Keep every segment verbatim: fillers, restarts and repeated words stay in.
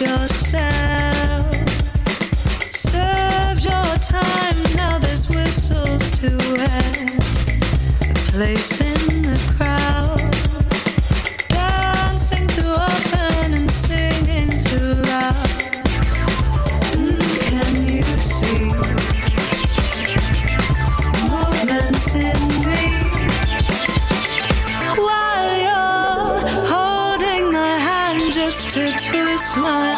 Yourself, serve your time, now there's whistles to it, a place in the crowd, dancing too often and singing too loud, mm, can you see, movements in me, while you're holding my hand just to twist my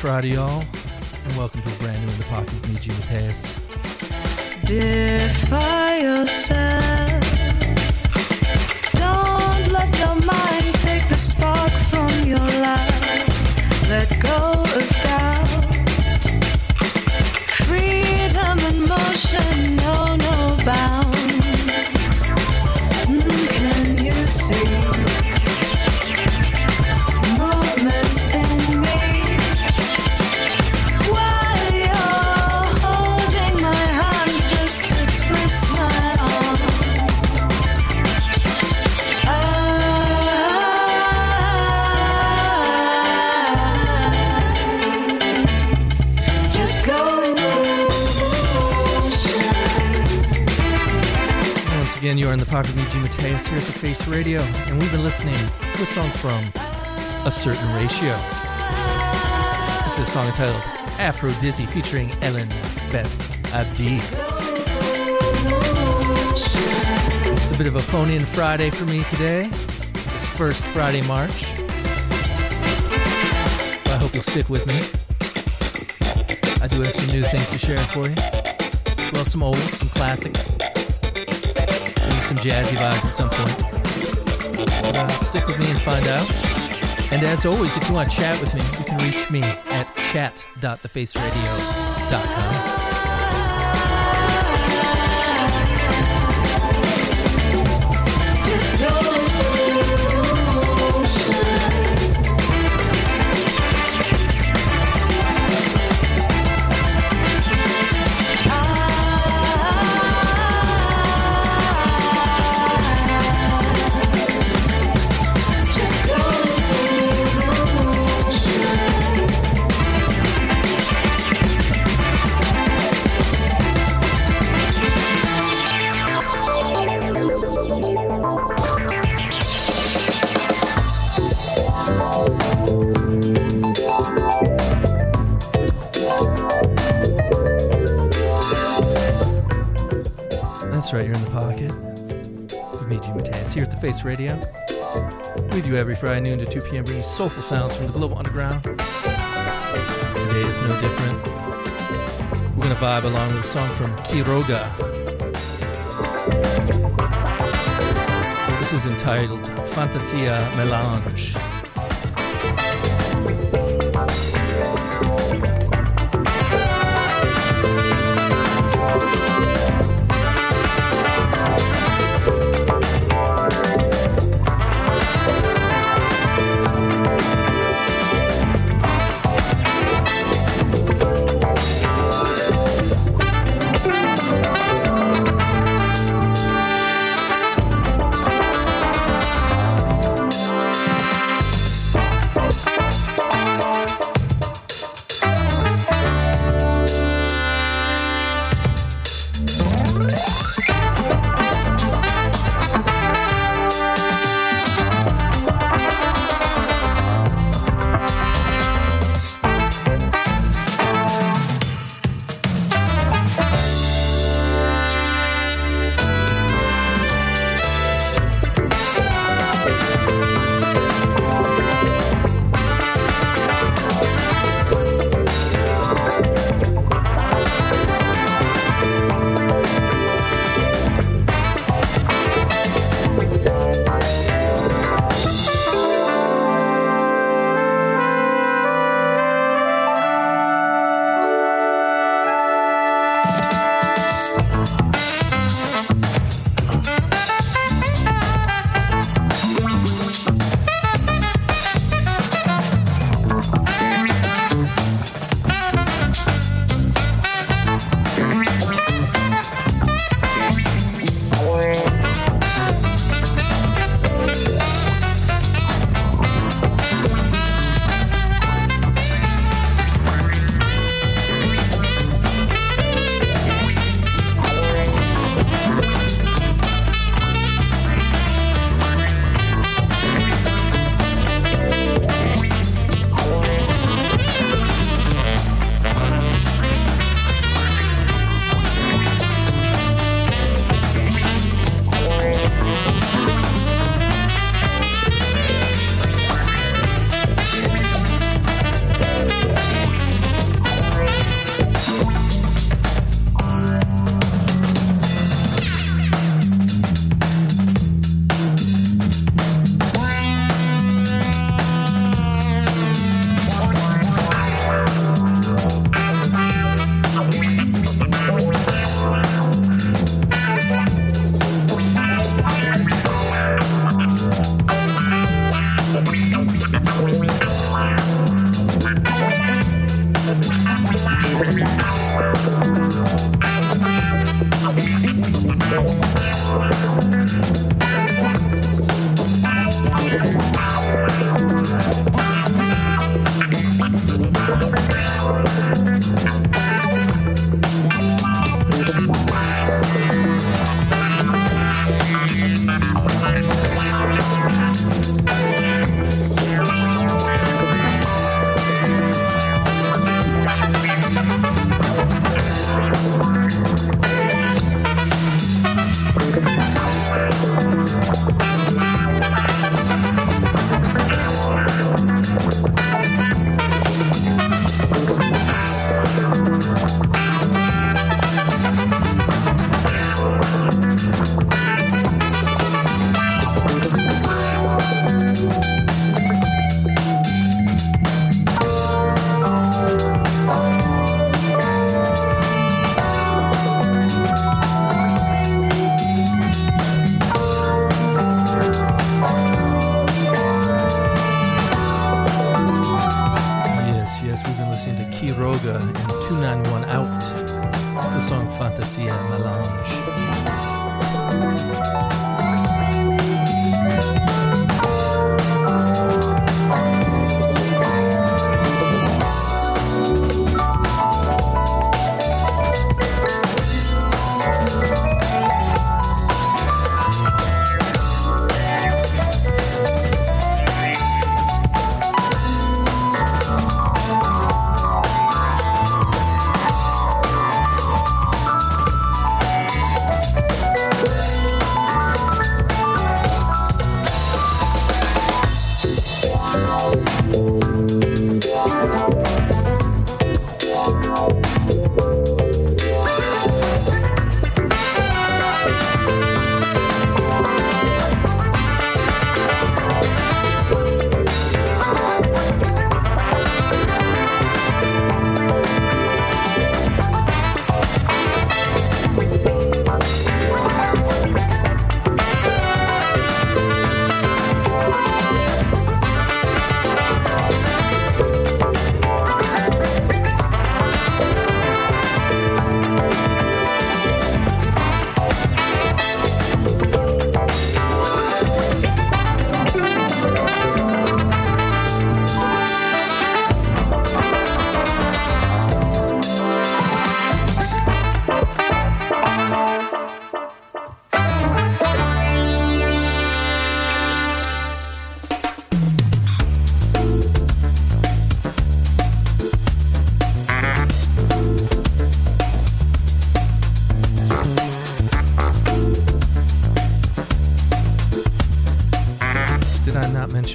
Friday, y'all, and welcome to a brand new In The Pocket with me, G Mateus. Defy yourself. Don't let your mind take the spark from your life. Let go of doubt. Freedom and motion know no bounds. Mm, can you see? Again, you are in the pocket of me, G Mateus, here at The Face Radio, and we've been listening to a song from A Certain Ratio. This is a song entitled Afro-Dizzy featuring Ellen Beth Abdi. It's a bit of a phone-in Friday for me today. It's first Friday, March. I hope you'll stick with me. I do have some new things to share for you. Well, some old, some classics. Some jazzy vibes at some point. Uh, stick with me and find out. And as always, if you want to chat with me, you can reach me at chat dot the face radio dot com. Right, you're in the pocket with me, G Mateus, here at The Face Radio. We do every Friday noon to two p.m. bringing soulful sounds from the global underground. Today is no different. We're going to vibe along with a song from Quiroga. This is entitled Fantasia Melange.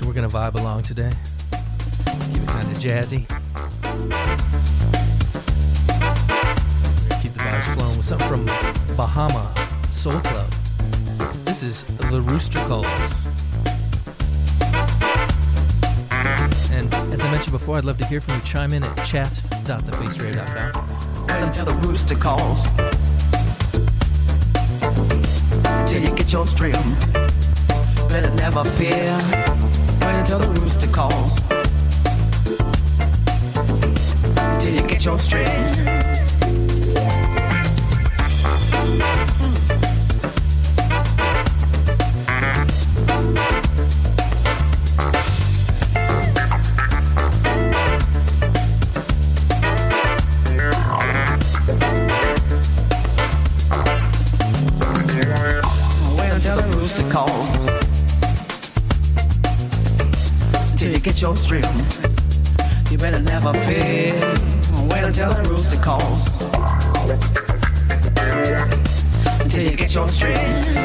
We're going to vibe along today. Keep it kind of jazzy. Keep the vibes flowing with something from Bahama Soul Club. This is The Rooster Calls. And as I mentioned before, I'd love to hear from you. Chime in at chat dot the face radio dot com. Until the rooster calls. Till you get your stream. Let it never fear. Until the rooster calls, till you get your string. Wait until the rooster calls. Your stream. You better never fear. Wait until the rooster calls. Until you get your strings.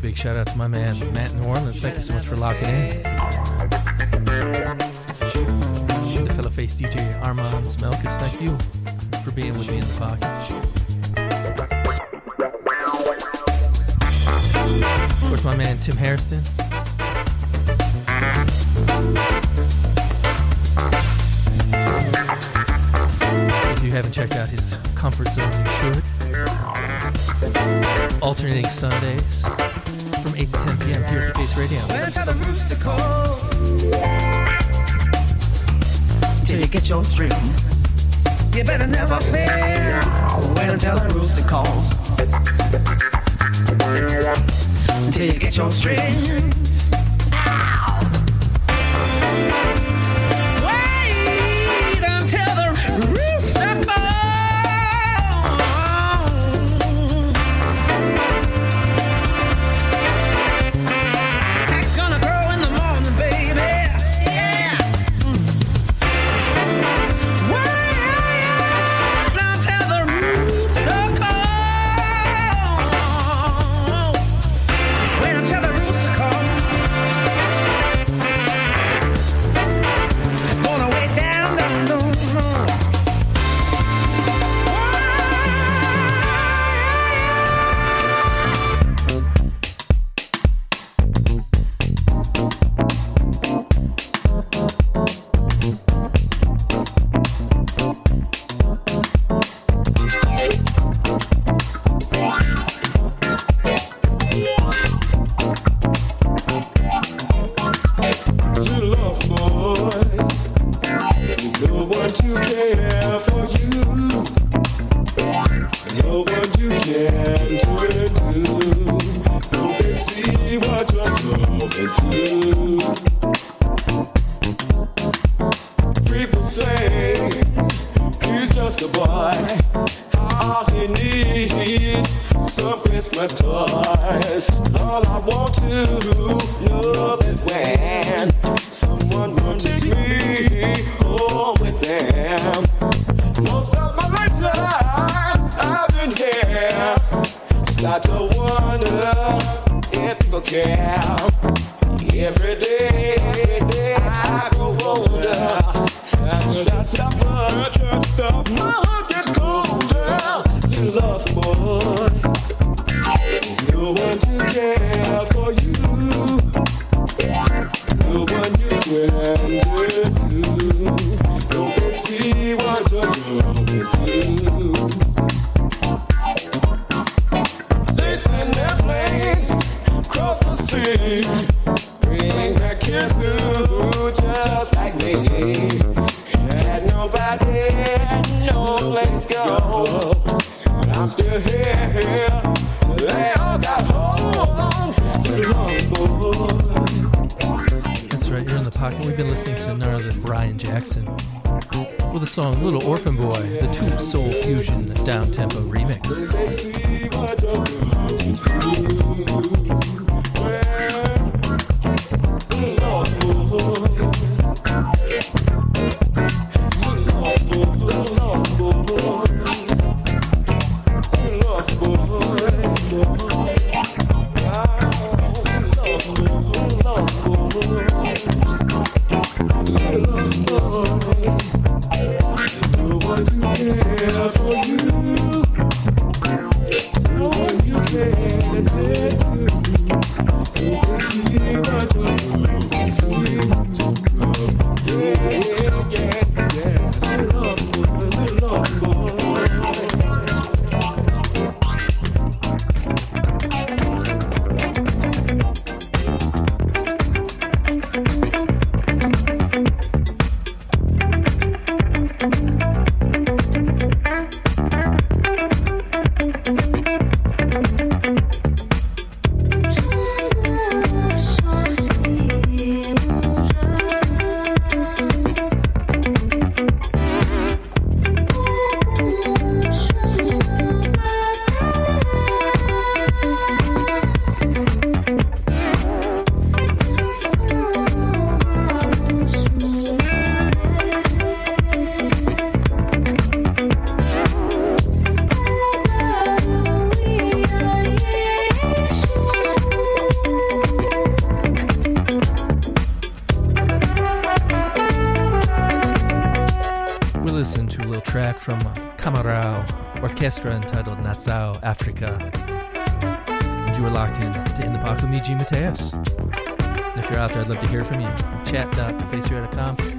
Big shout out to my man Matt New Orleans. Thank you so much for locking in. Armand's Milk, it's thank you for being with me in the pocket. Of course, my man Tim Hairston. If you haven't checked out his Comfort Zone, you should. Alternating Sundays from eight to ten p.m. here at The Face Radio. That's how the rooster calls. Till you get your string, you better never fear. Wait until the rooster calls. Till you get your string. Thank you. listen to a little track from Camarão Orchestra entitled Nassau, Africa. And you are locked in to In The Pocket with me, G Mateus. And if you're out there, I'd love to hear from you. chat dot the face radio dot com.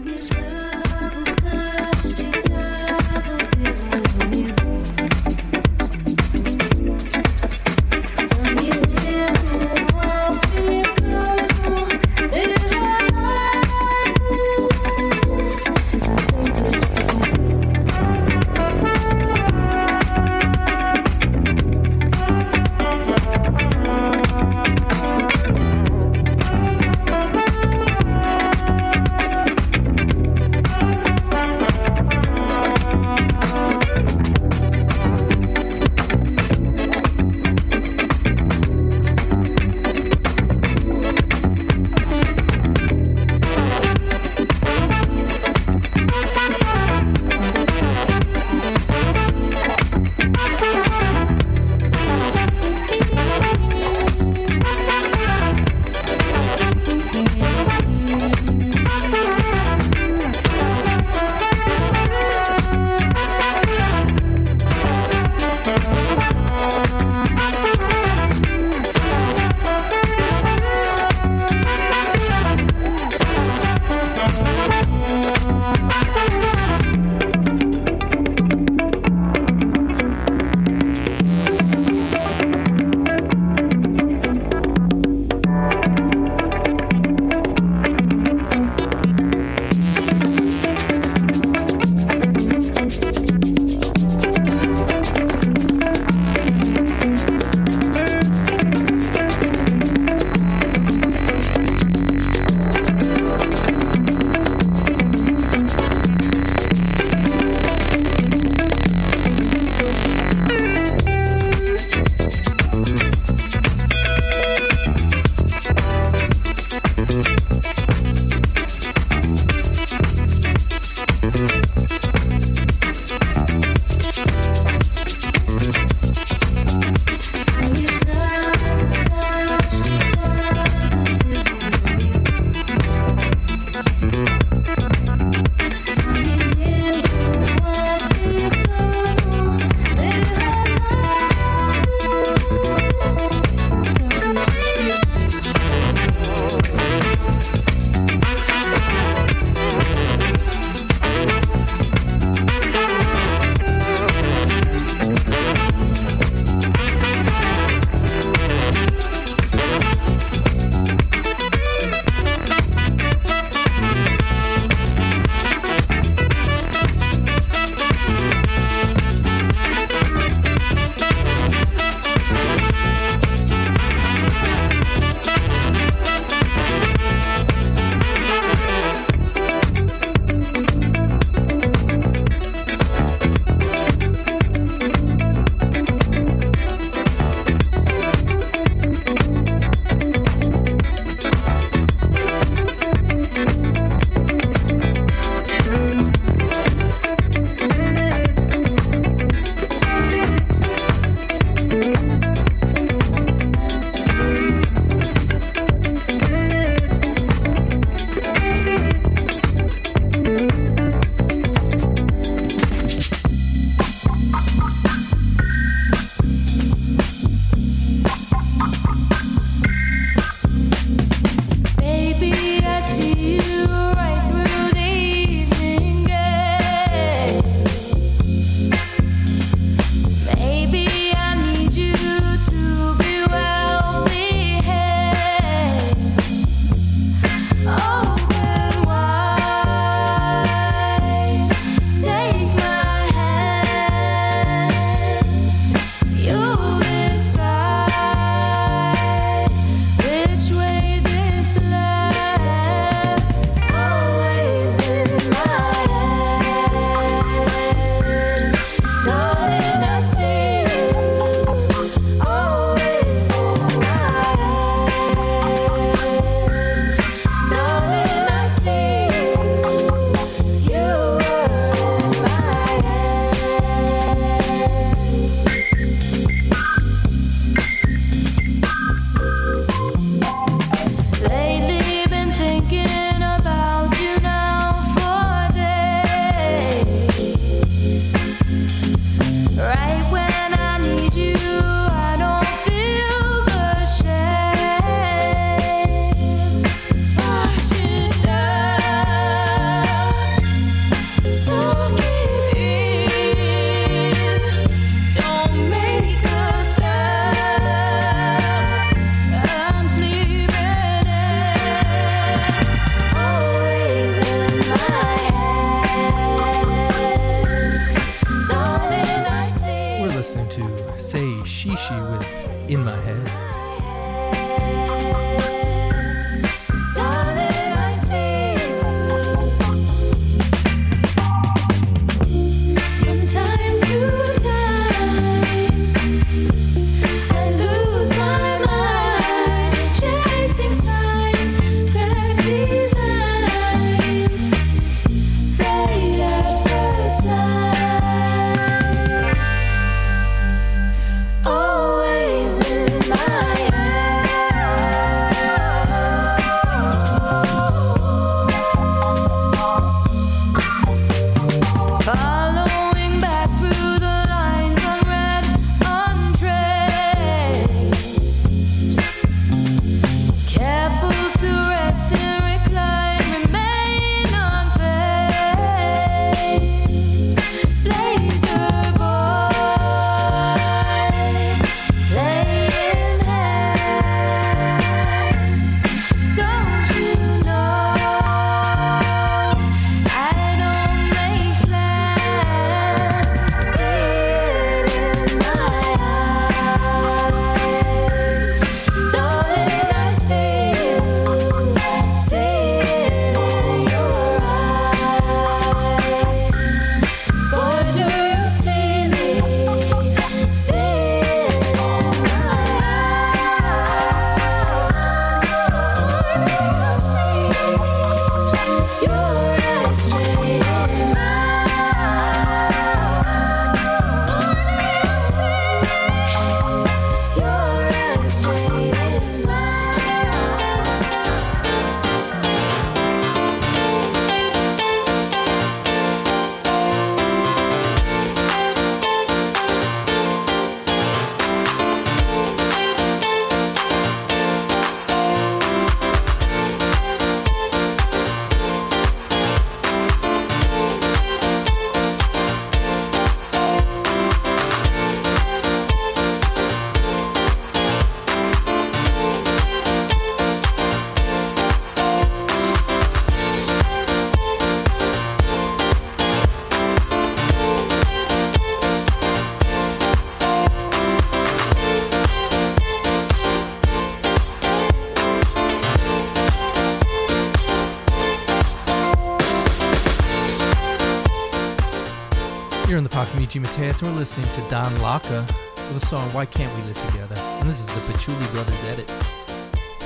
G Mateus, and we're listening to Don Laka with the song Why Can't We Live Together, and this is the Patchouli Brothers edit.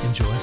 Enjoy.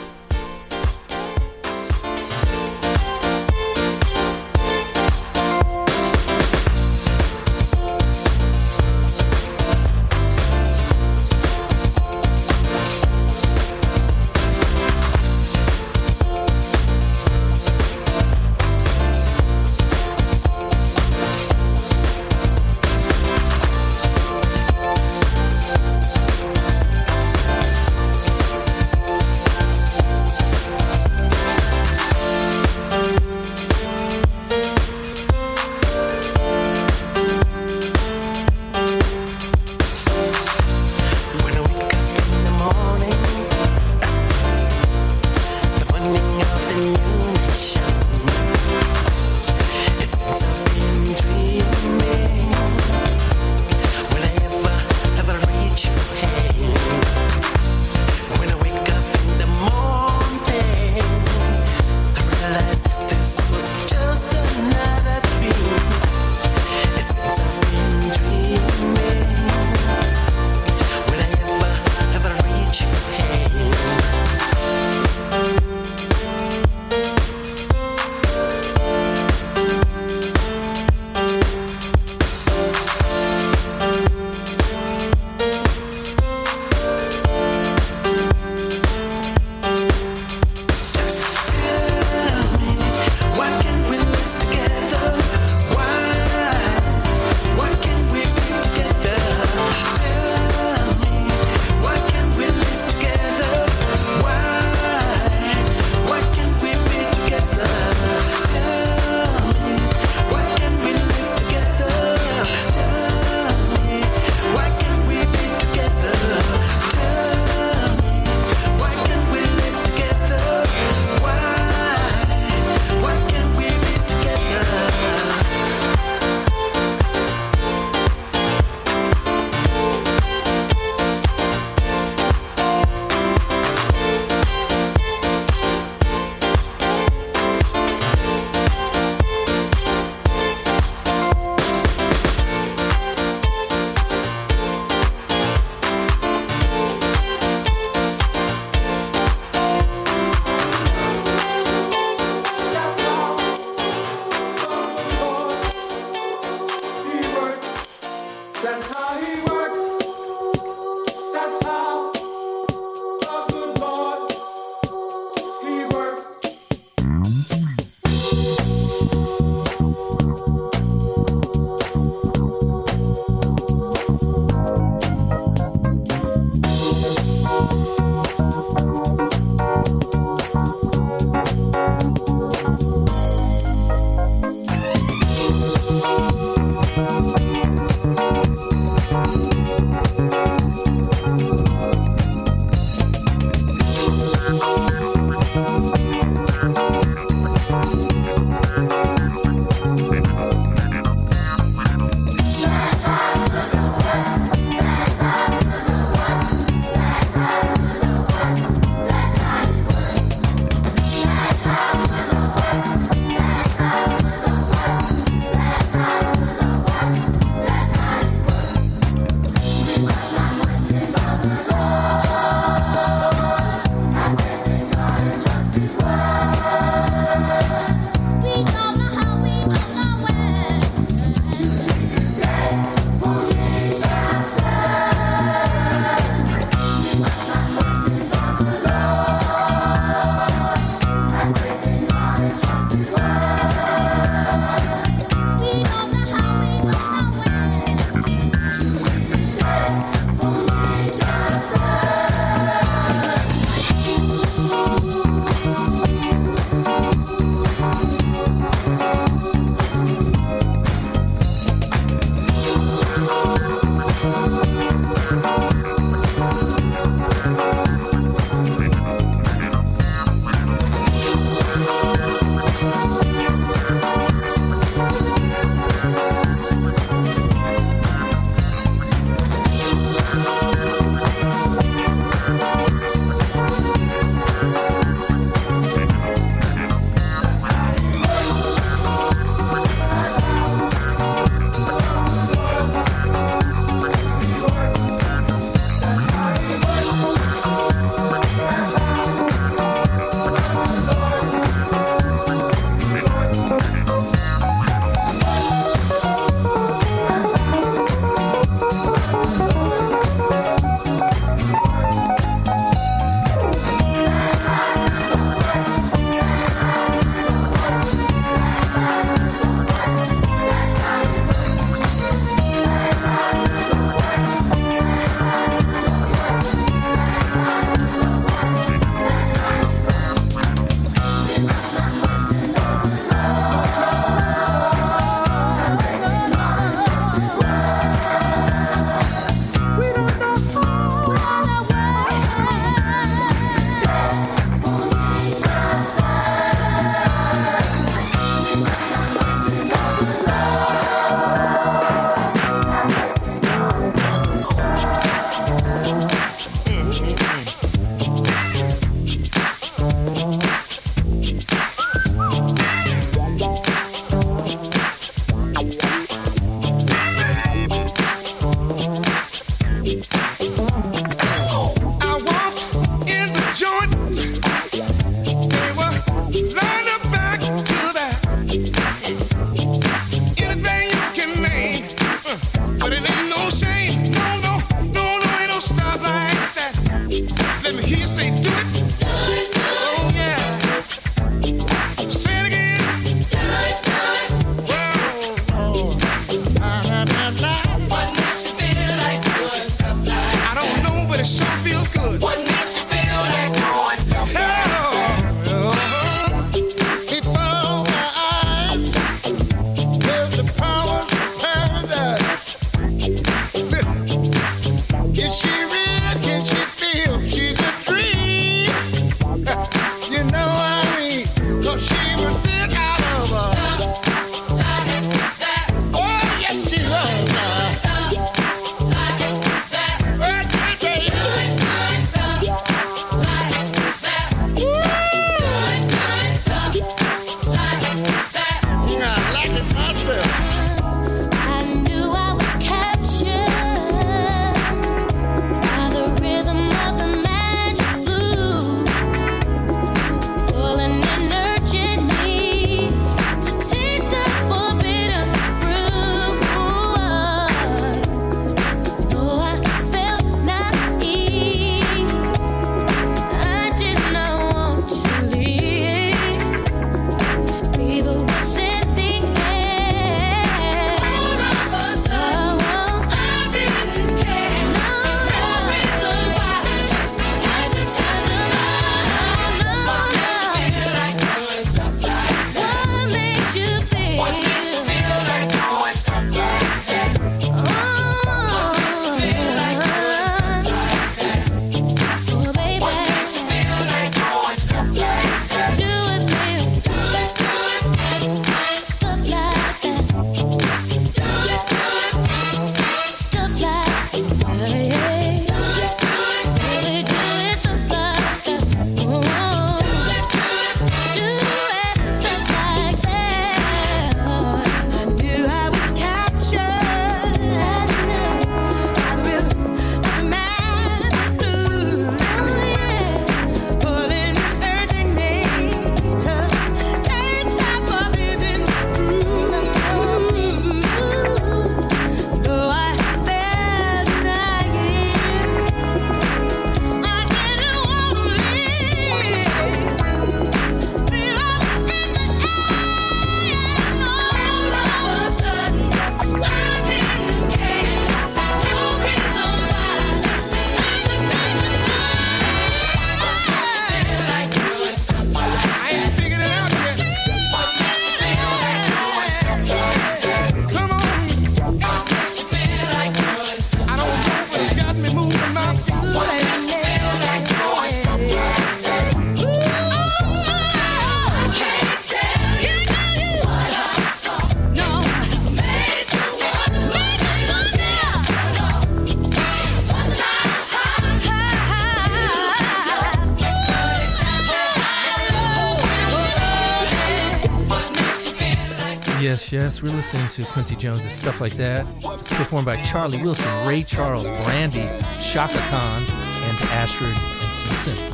Yes, yes, we're listening to Quincy Jones and Stuff Like That. It's performed by Charlie Wilson, Ray Charles, Brandy, Chaka Khan, and Ashford and Simpson.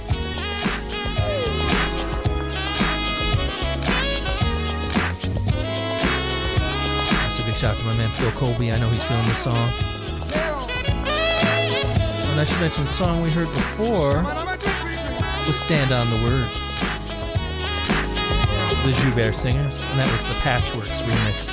That's a big shout out to my man Phil Colby. I know he's feeling this song. And I should mention the song we heard before was Stand on the Word, the Joubert Singers, and that was the Patchworks remix.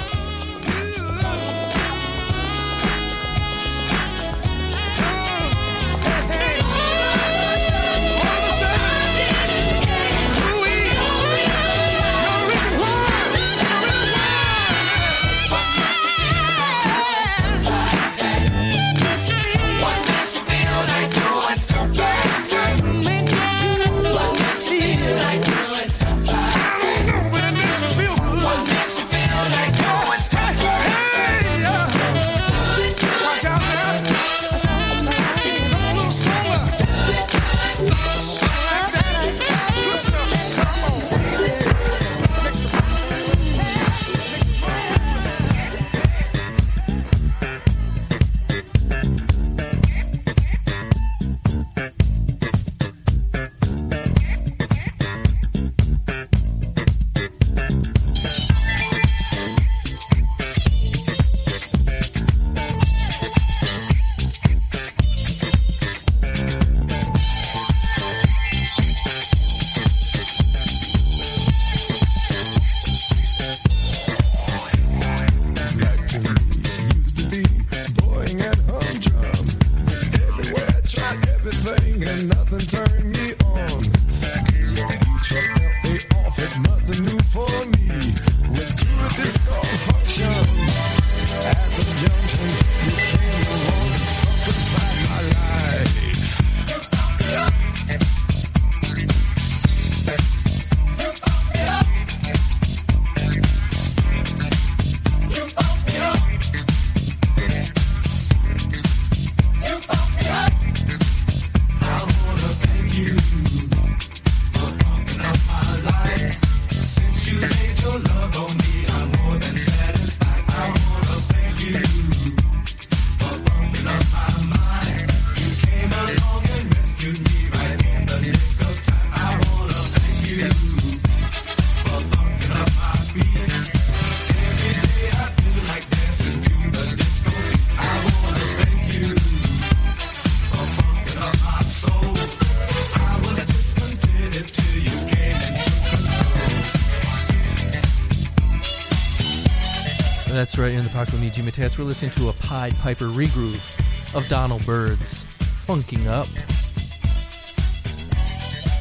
That's right, in the pocket with me, G Mateus. We're listening to a Pied Piper regroove of Donald Byrd's Funking Up.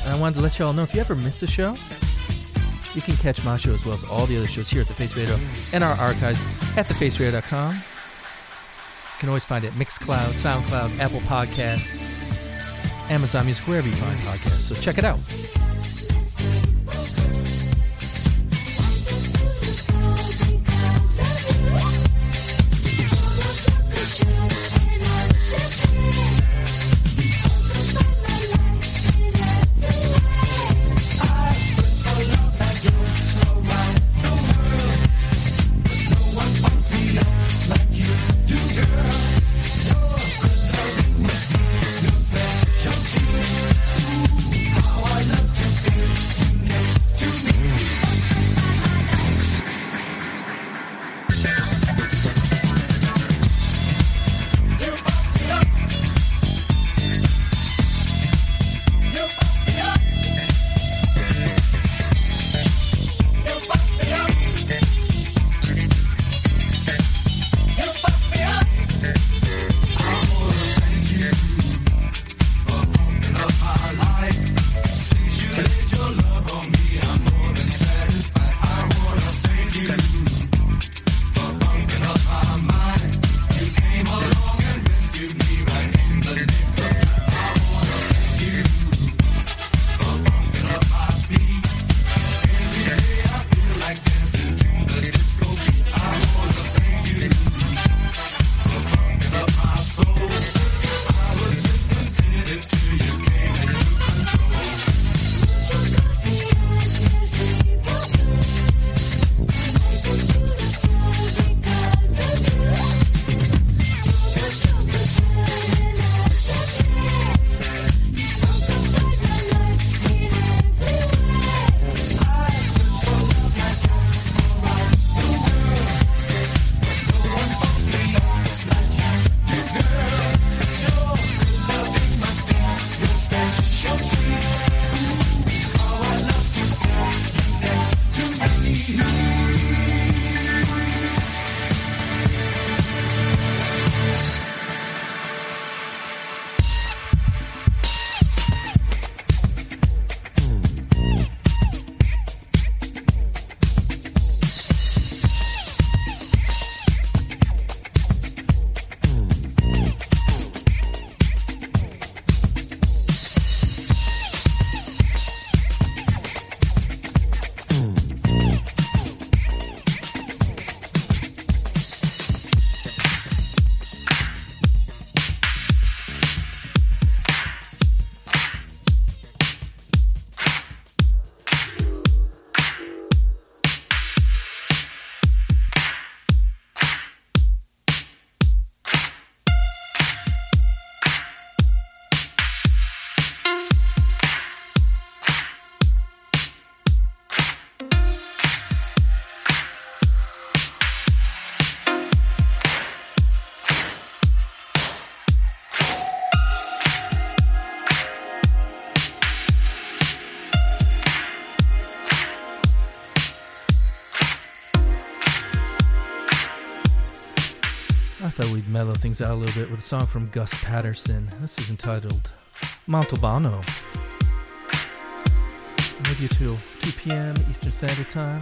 And I wanted to let you all know, if you ever miss a show, you can catch my show as well as all the other shows here at The Face Radio and our archives at the face radio dot com. You can always find it at Mixcloud, SoundCloud, Apple Podcasts, Amazon Music, wherever you find podcasts. So check it out. I thought we'd mellow things out a little bit with a song from Gus Patterson. This is entitled Montalbano. With you till two p.m. Eastern Standard Time.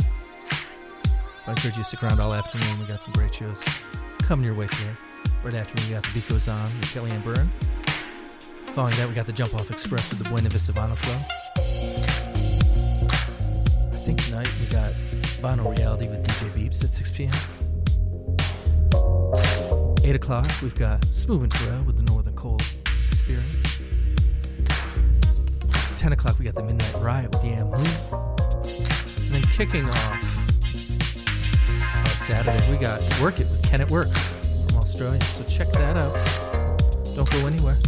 I encourage you to stick around all afternoon. We got some great shows coming your way today. Right after me, we got the Bicoz on with Kellyanne Byrne. Following that, we got the Jump Off Express with the Buena Vista Vano Club. I think tonight we got Vano Reality with D J Beeps at six p.m. eight o'clock, we've got Smooth and Pharrell with the Northern Cold Experience. ten o'clock, we got the Midnight Riot with Yam Who. And then kicking off on Saturday, we got Work It with Ken at Work from Australia. So check that out. Don't go anywhere.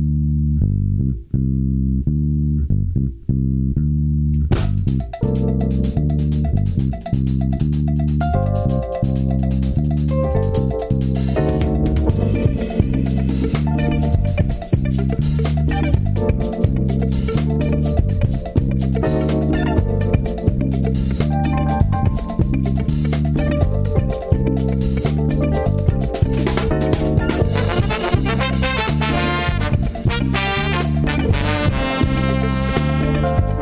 We'll be right back.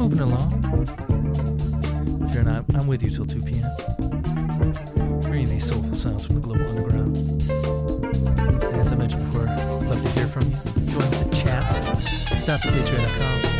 moving along. If you're not, I'm with you till two p.m. Bringing these soulful sounds from the global underground. And as I mentioned before, I'd love to hear from you. Join us at chat dot the face radio dot com.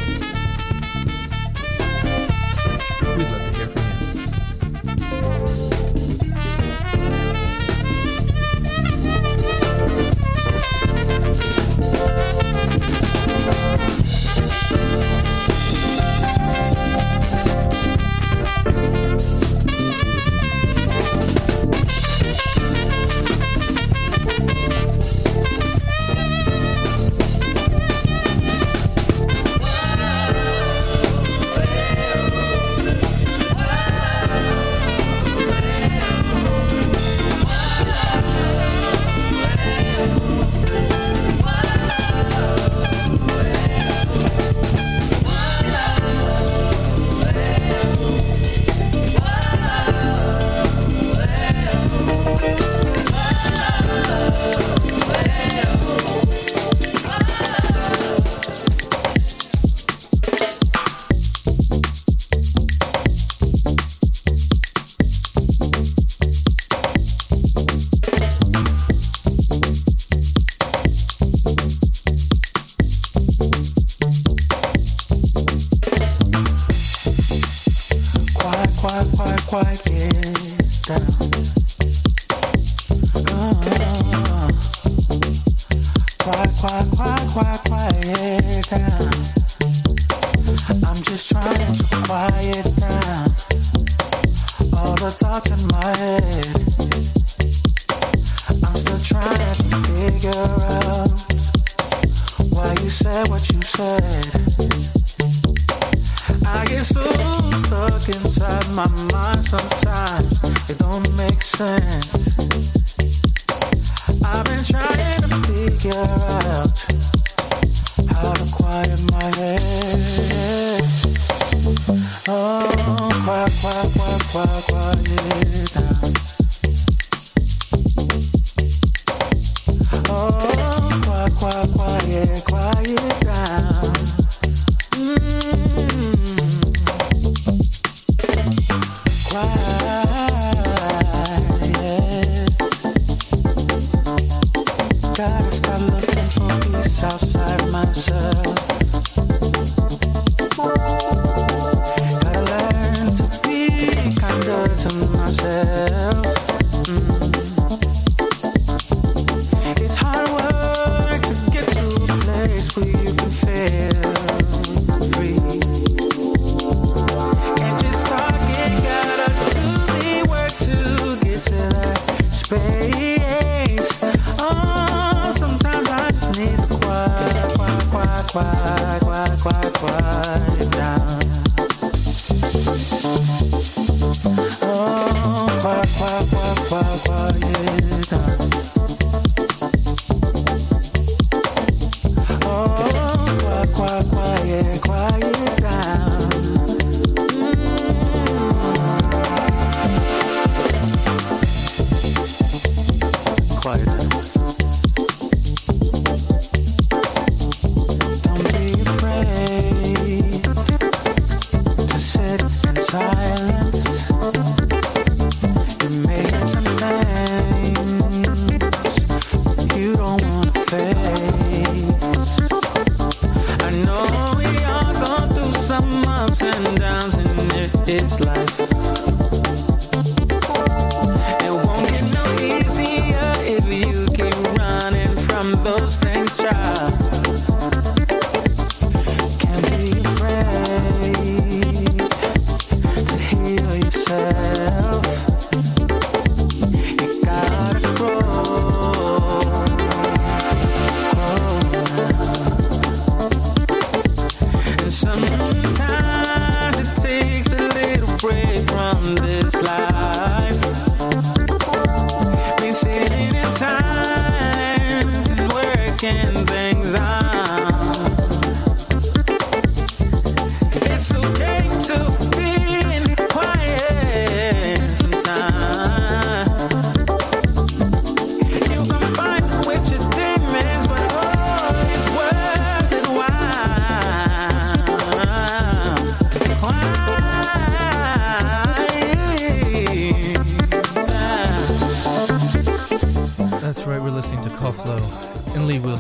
I know we all gone through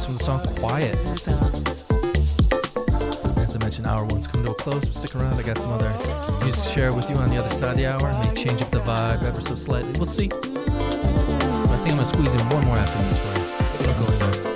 Bicoz from the song Quiet. As I mentioned, hour one's coming to a close, but stick around. I got some other music to share with you on the other side of the hour. I may change up the vibe ever so slightly. We'll see. But I think I'm going to squeeze in one more after this one. So don't go anywhere.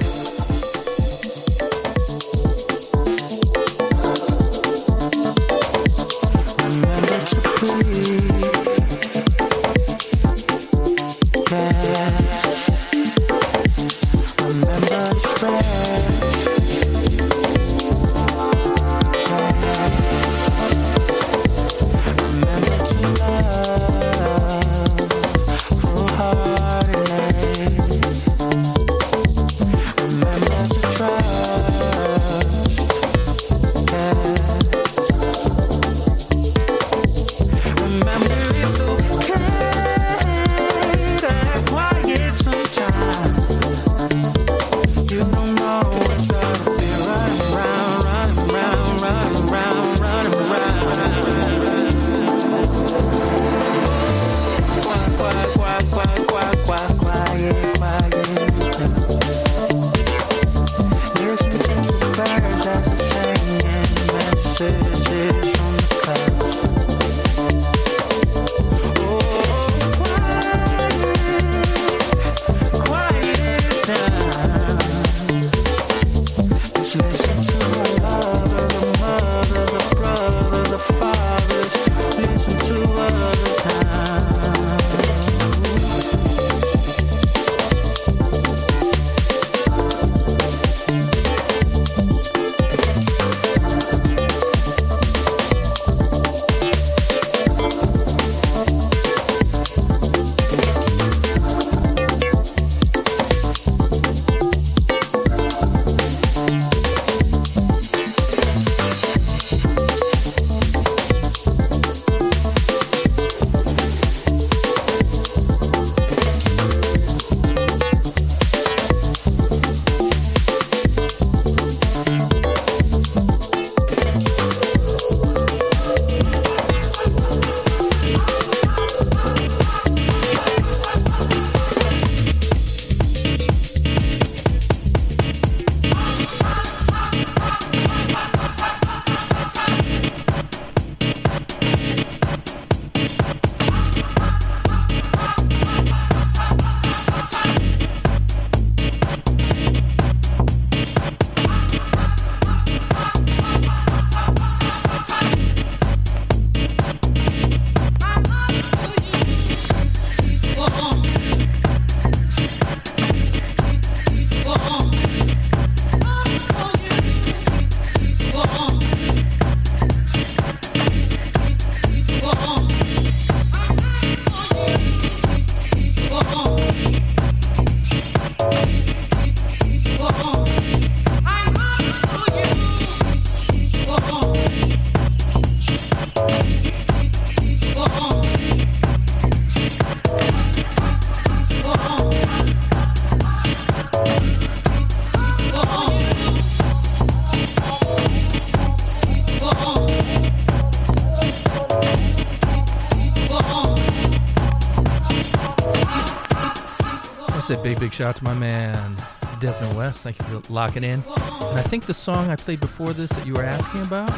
Big, big shout out to my man Desmond West. Thank you for locking in. And I think the song I played before this that you were asking about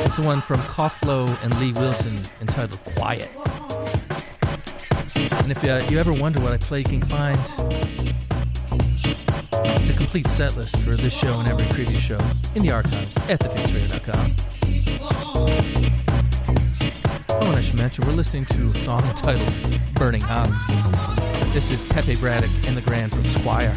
is the one from Coflow and Lee Wilson entitled Quiet. And if uh, you ever wonder what I play, you can find the complete set list for this show and every previous show in the archives at the face radio dot com. Oh, and I should mention, we're listening to a song entitled Burning Hot. This is Pepe Braddock and the Grand from Squire.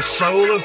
Soul of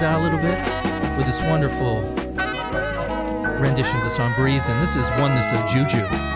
Out a little bit with this wonderful rendition of the song Breeze, and this is Oneness of Juju. Hey!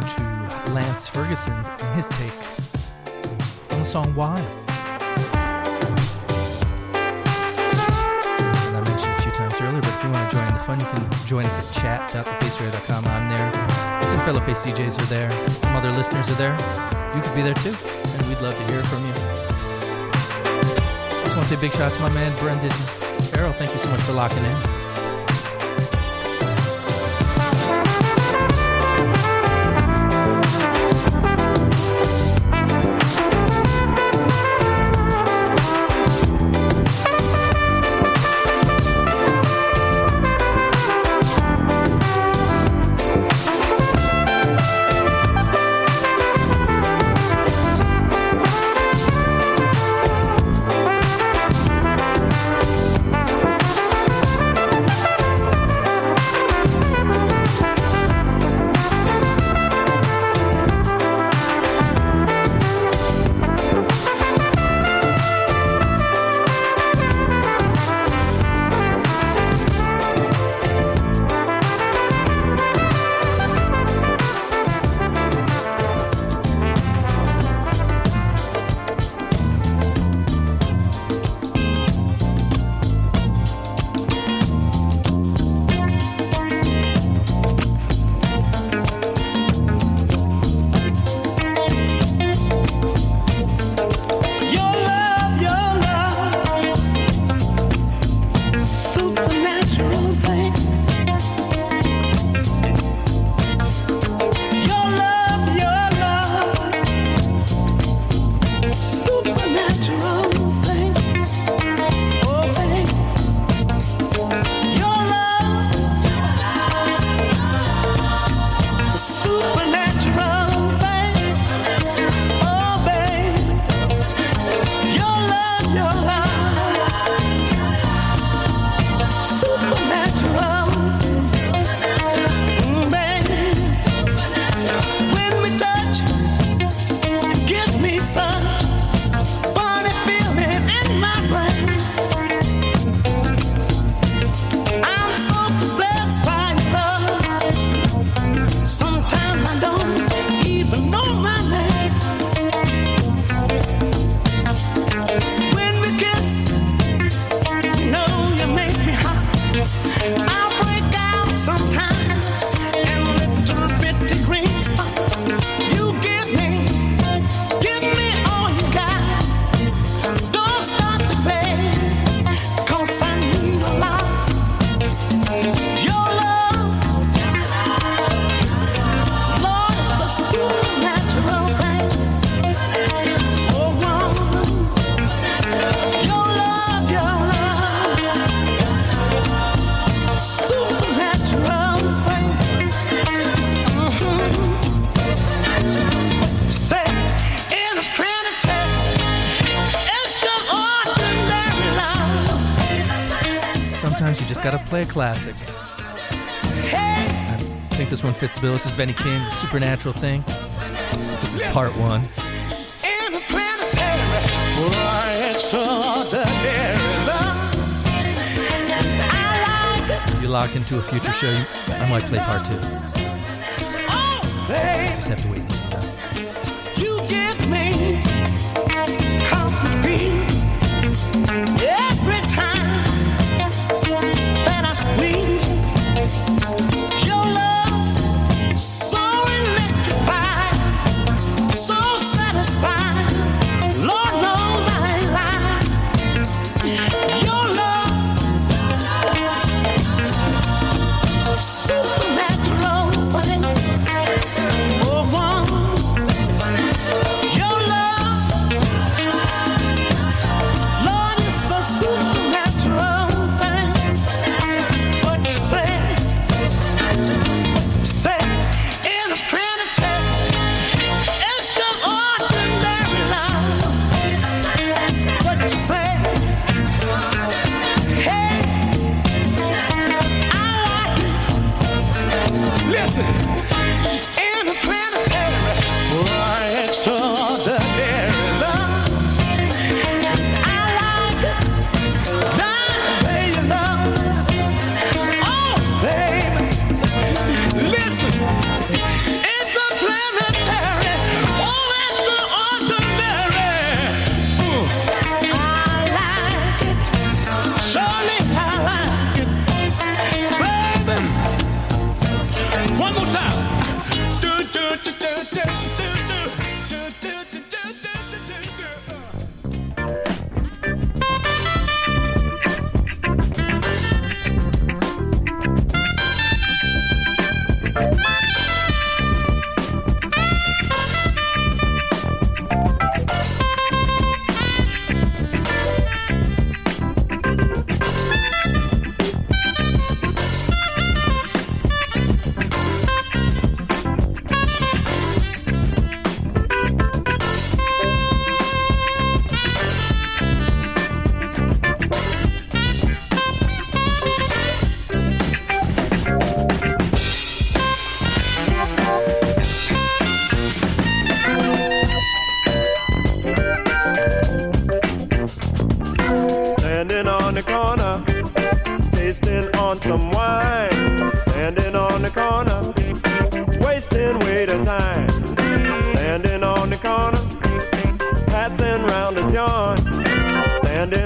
listening to Lance Ferguson and his take on the song Why. And I mentioned a few times earlier, but if you want to join the fun, you can join us at chat dot the face radio dot com. I'm there. Some fellow Face D Js are there. Some other listeners are there. You could be there too, and we'd love to hear from you. I just want to say big shout out to my man, Brendan Farrell. Thank you so much for locking in. Classic. I think this one fits the bill. This is Benny King, the Supernatural Thing. This is part one. If you lock into a future show, I might play part two. You just have to wait and see. You give me constant every time. Supernatural, oh, one.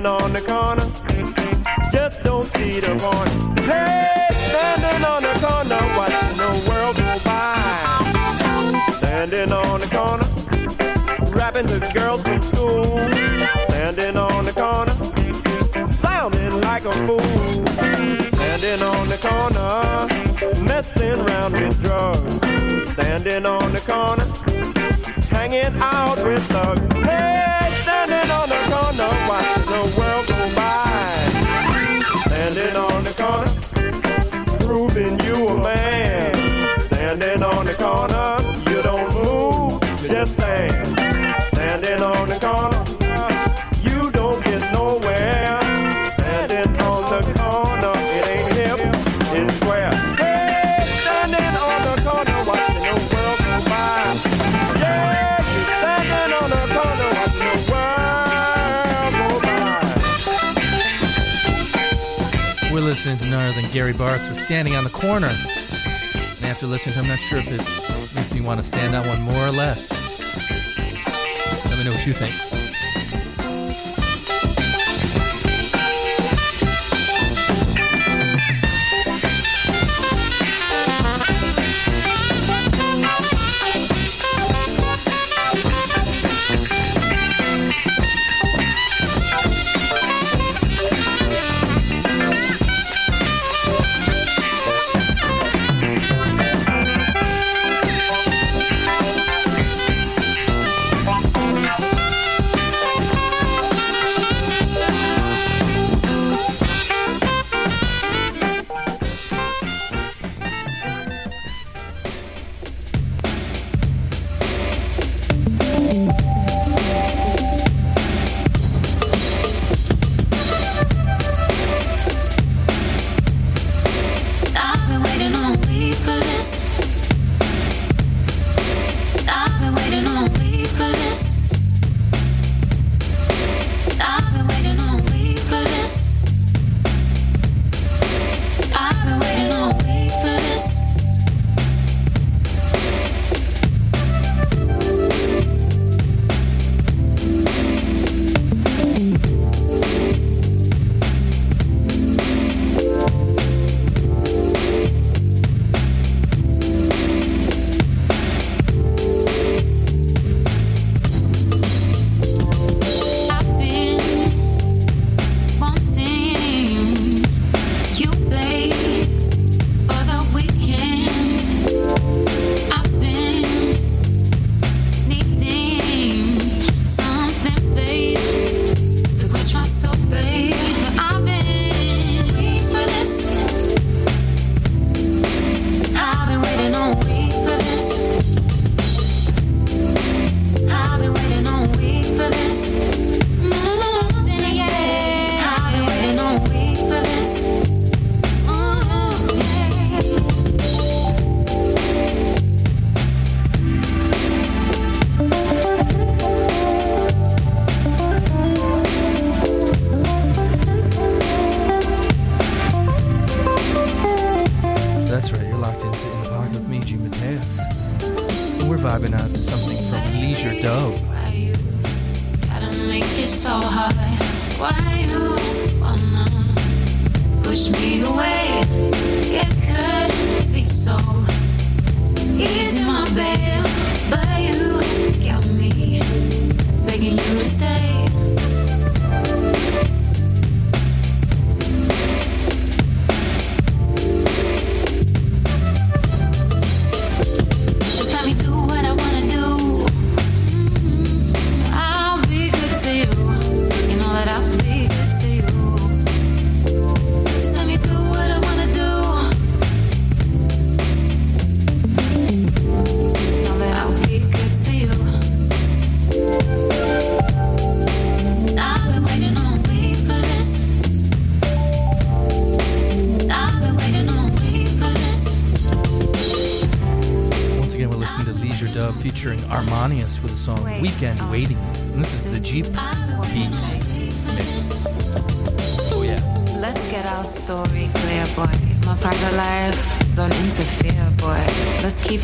on the corner, just don't see the point. Hey, standing on the corner, watching the world go by. Standing on the corner, rapping to girls from school. Standing on the corner, sounding like a fool. Standing on the corner, messing around with drugs. Standing on the corner, hanging out with thugs. Hey, standing on the corner, watching the world go by. Standing on the corner, proving you a man. Standing on the corner, you don't move, just stand. Standing on the corner, you don't get nowhere. Standing on the corner, it ain't hip, it's square. Hey, standing on the corner, watching the world go by. Yeah. We're listening to none other than Gary Bartz with Standing on the Corner. And after listening to him, I'm not sure if it makes me want to stand out one more or less. Let me know what you think.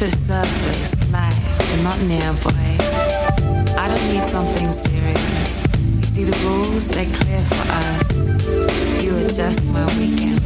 Surface life, I'm not near, boy. I don't need something serious. It's See the rules, they're clear for us. You are just my weekend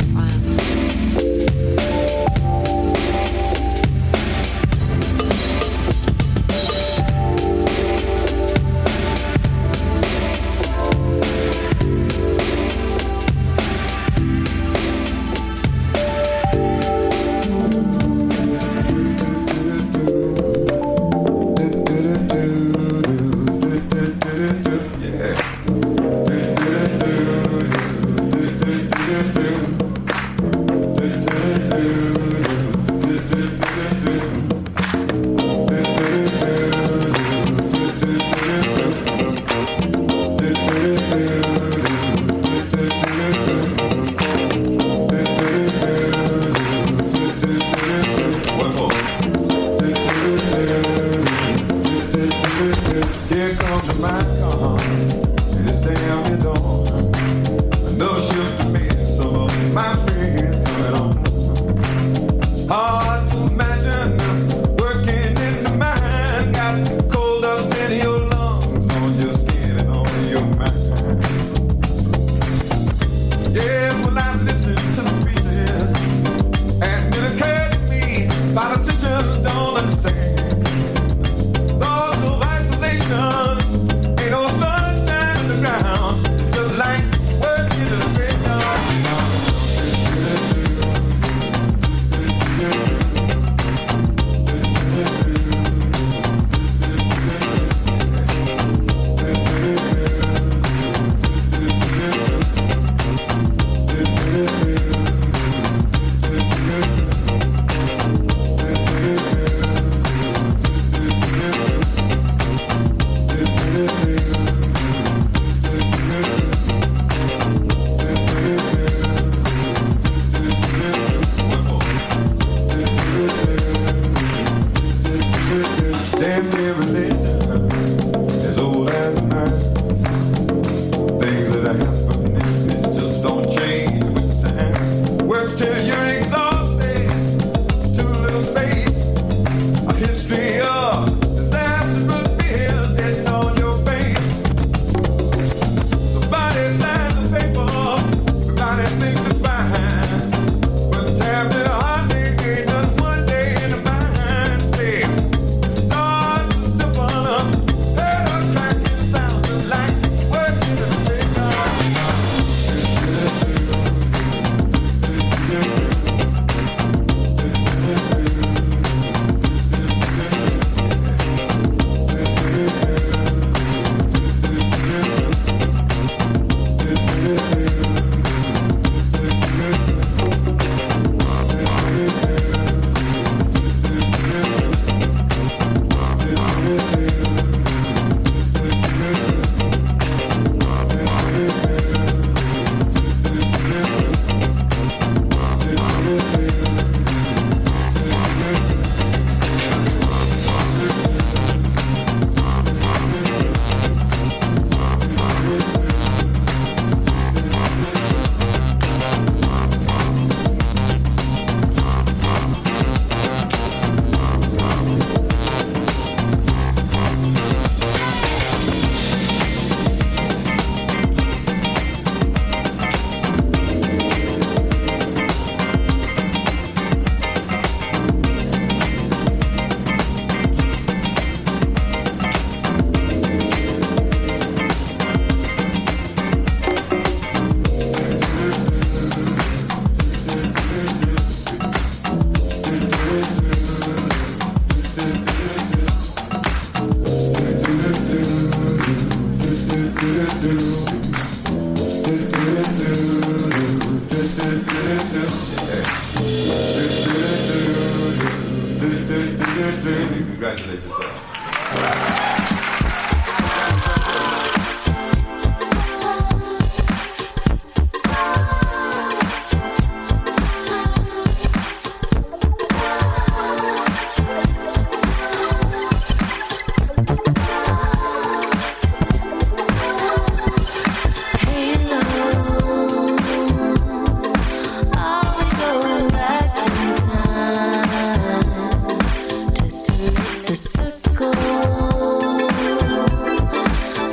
Circle,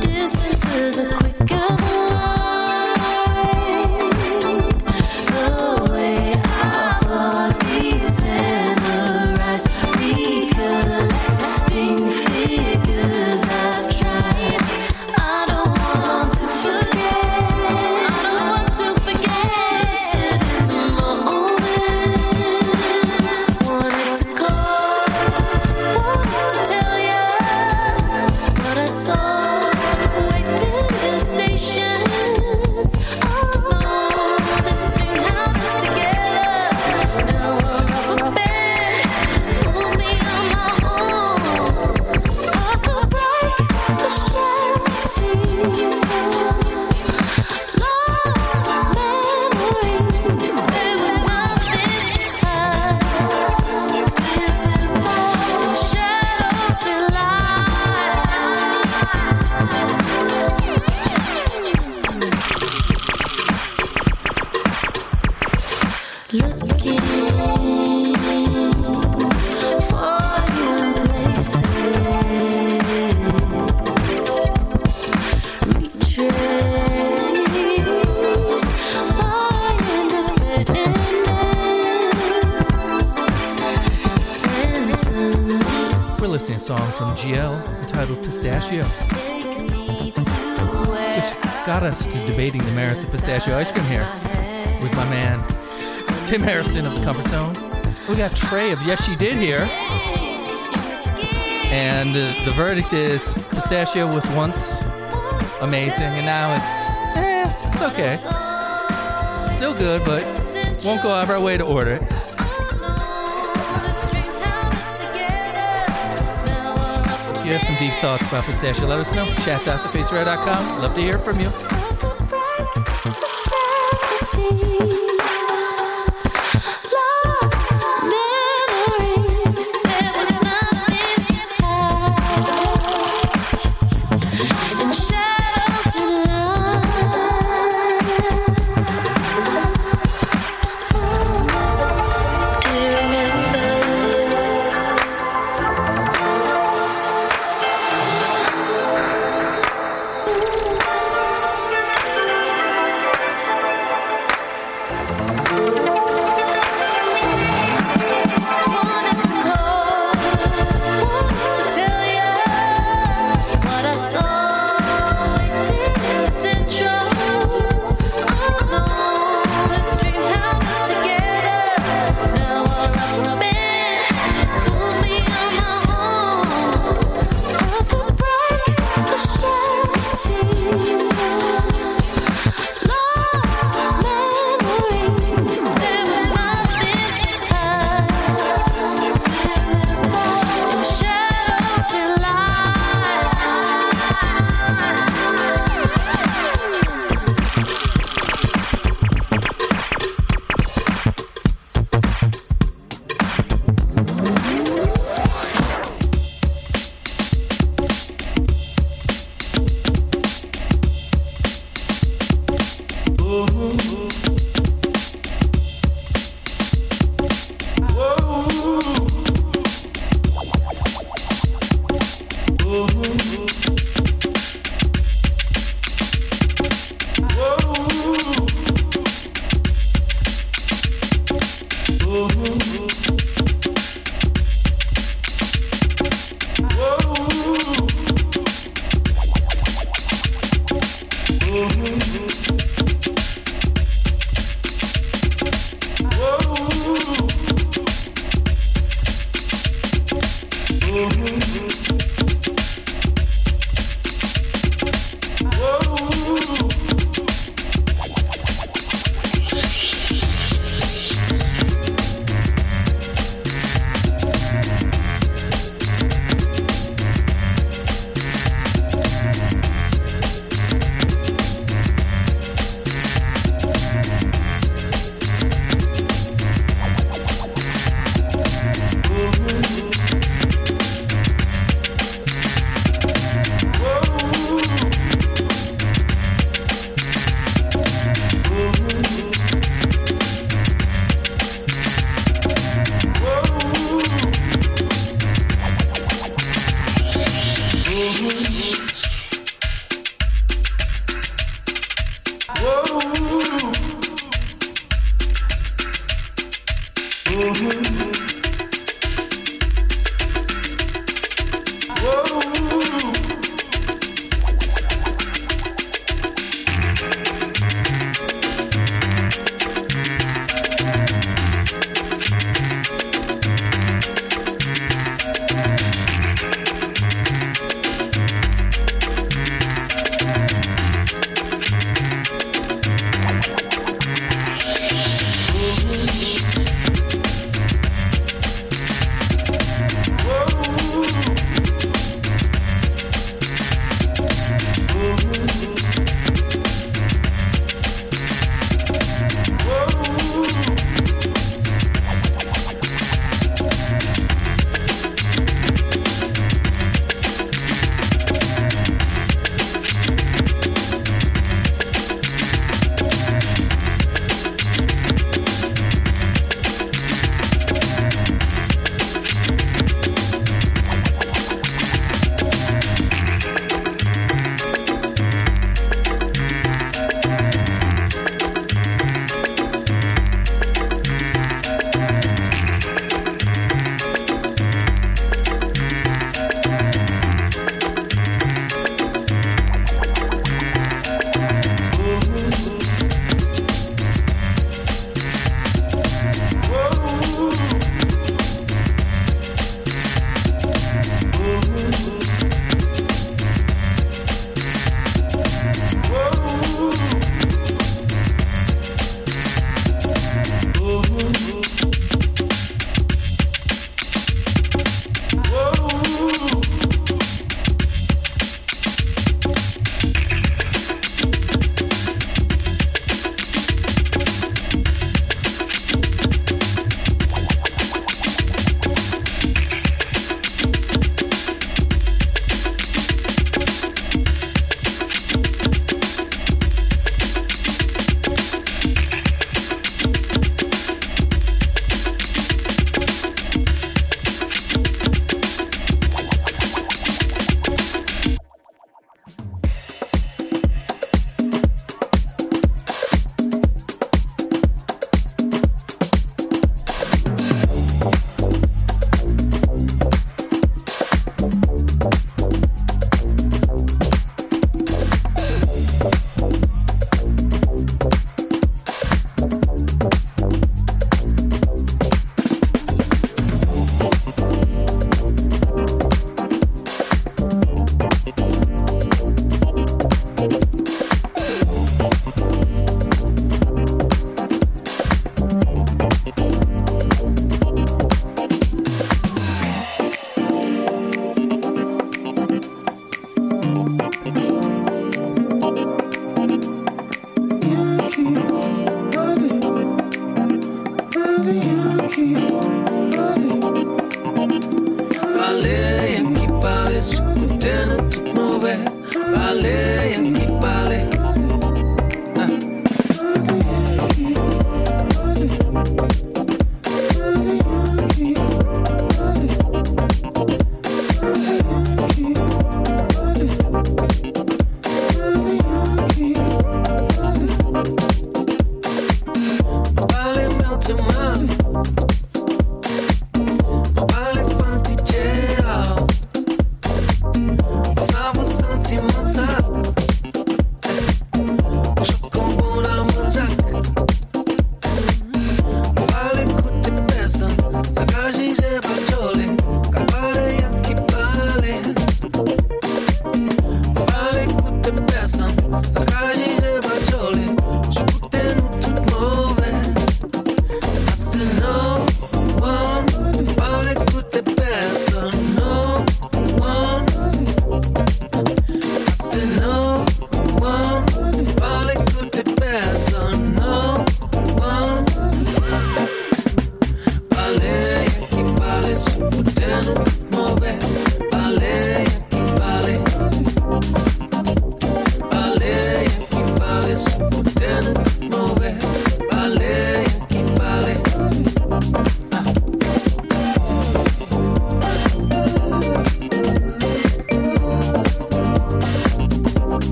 distance is a quick song from G L entitled Pistachio, which got us to debating the merits of pistachio ice cream here with my man Tim Harrison of The Comfort Zone. We got Trey of Yes She Did here. And uh, the verdict is pistachio was once amazing and now it's, eh, it's okay. Still good, but won't go out of our way to order it. If you have some deep thoughts about pistachio, let us know. chat dot the face radio dot com. Love to hear from you.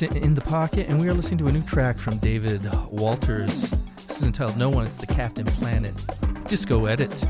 In the Pocket, and we are listening to a new track from David Walters. This is entitled No One. It's the Captain Planet Disco Edit.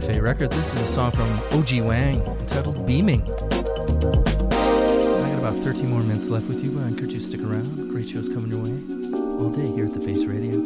Cafe Records. This is a song from O G Wang entitled Beaming. I got about thirteen more minutes left with you. I encourage you to stick around. Great show's coming your way all day here at The Face Radio.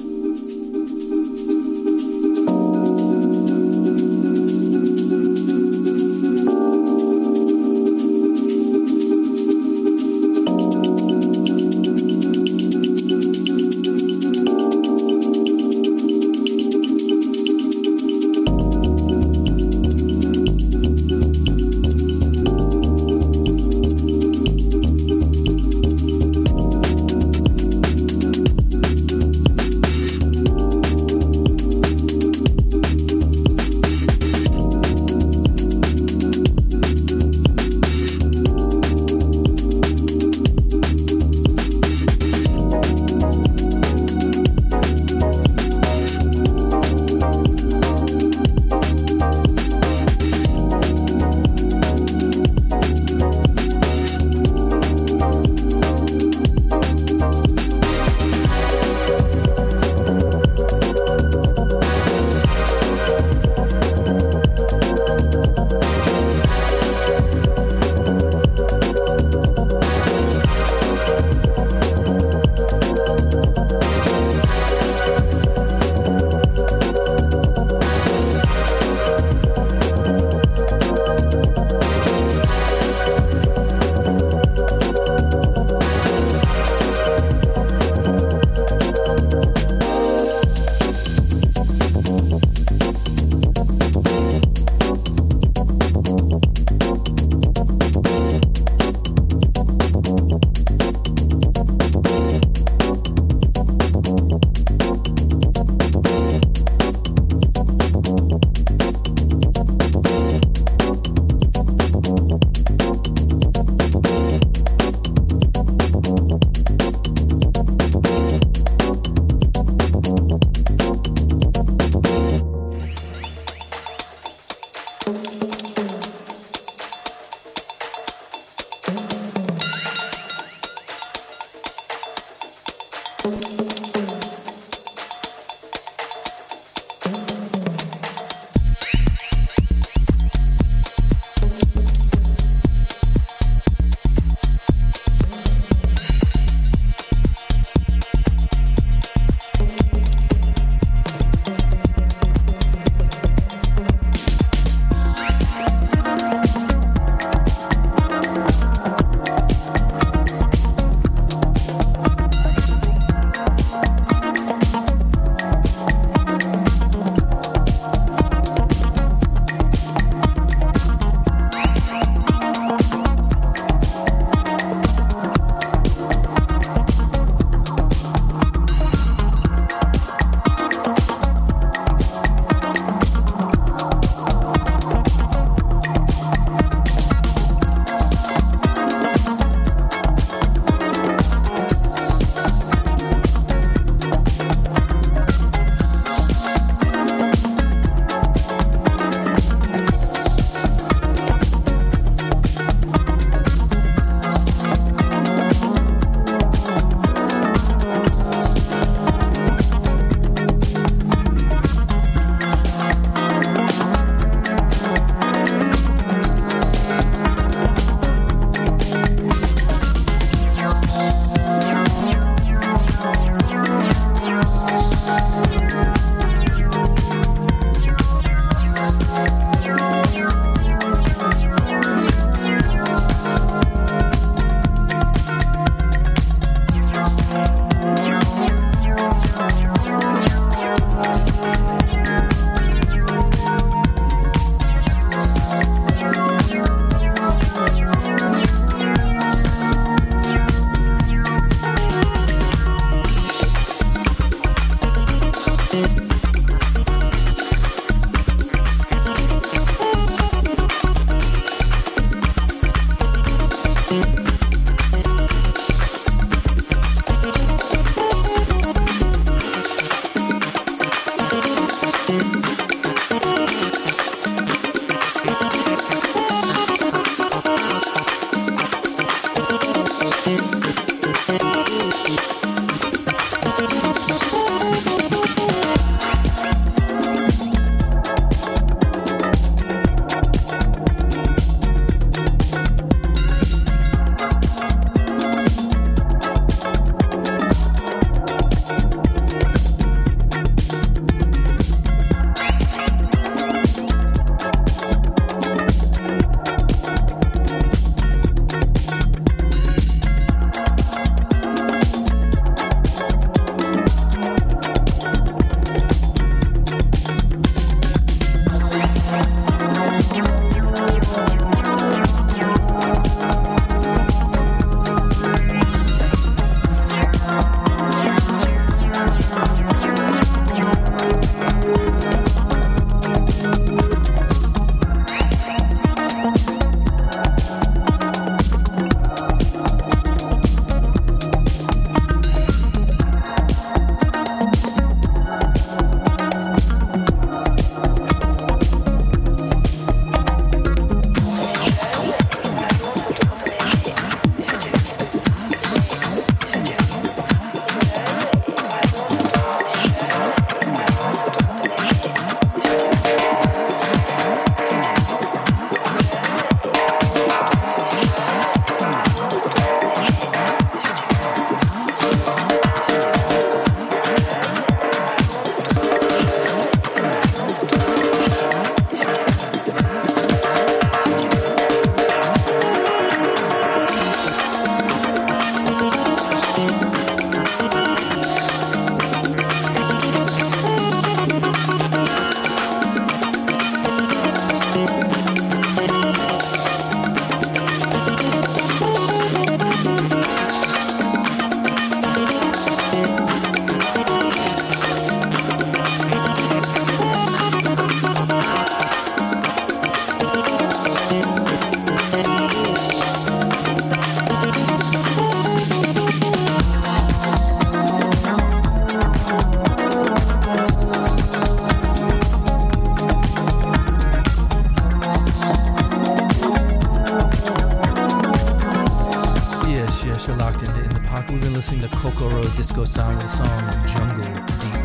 disco sound with the song Jungle Deep.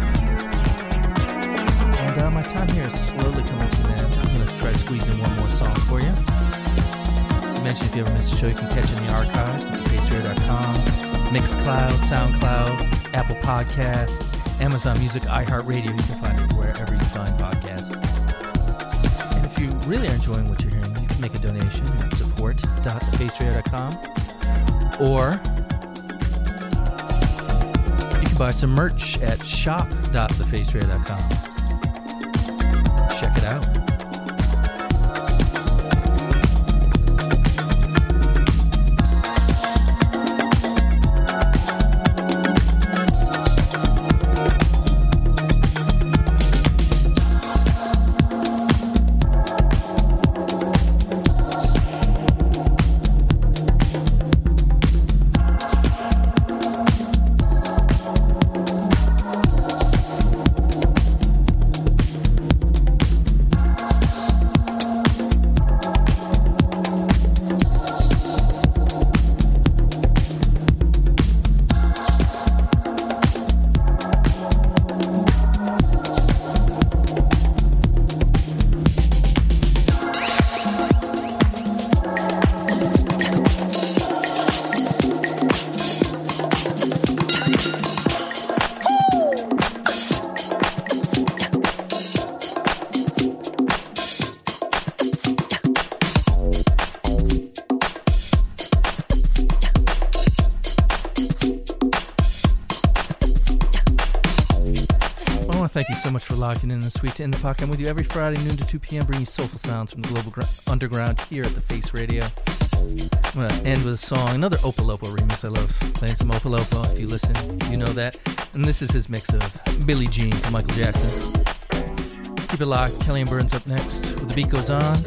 And uh, my time here is slowly coming to an end. I'm going to try to squeeze in one more song for you. As I mentioned, if you ever miss a show, you can catch it in the archives at the face radio dot com, Mixcloud, SoundCloud, Apple Podcasts, Amazon Music, iHeartRadio. You can find it wherever you find podcasts. And if you really are enjoying what you're hearing, you can make a donation at support dot the face radio dot com, or you can buy some merch at shop dot the face radio dot com. Check it out. Logging in this week to In The Pocket. I'm with you every Friday, noon to two p.m., bringing soulful sounds from the global gr- underground here at The Face Radio. I'm going to end with a song, another Opa Lopo remix. I love playing some Opa Lopo. If you listen, you know that. And this is his mix of Billie Jean from Michael Jackson. Keep it locked. Kellyanne Byrne's up next with the Bicoz on.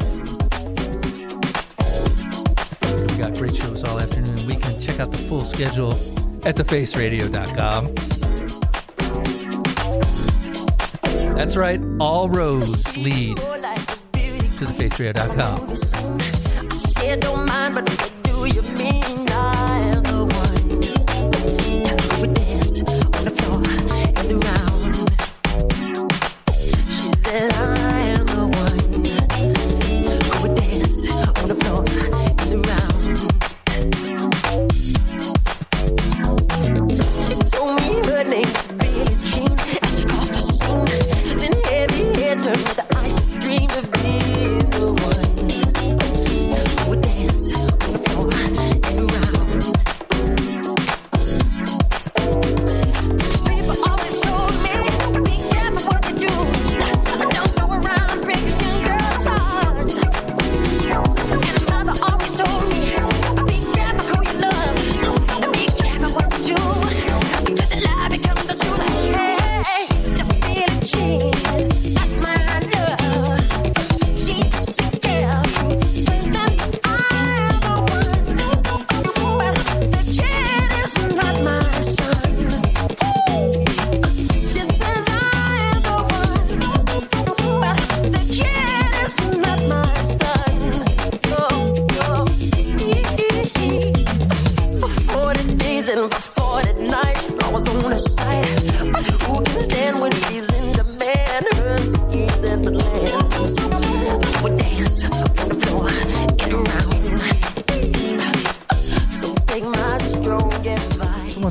We got great shows all afternoon. We can check out the full schedule at the face radio dot com. That's right, all roads lead to the face radio dot com.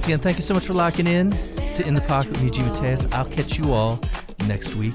Again, thank you so much for locking in to In The Pocket with me, G Mateus. I'll catch you all next week.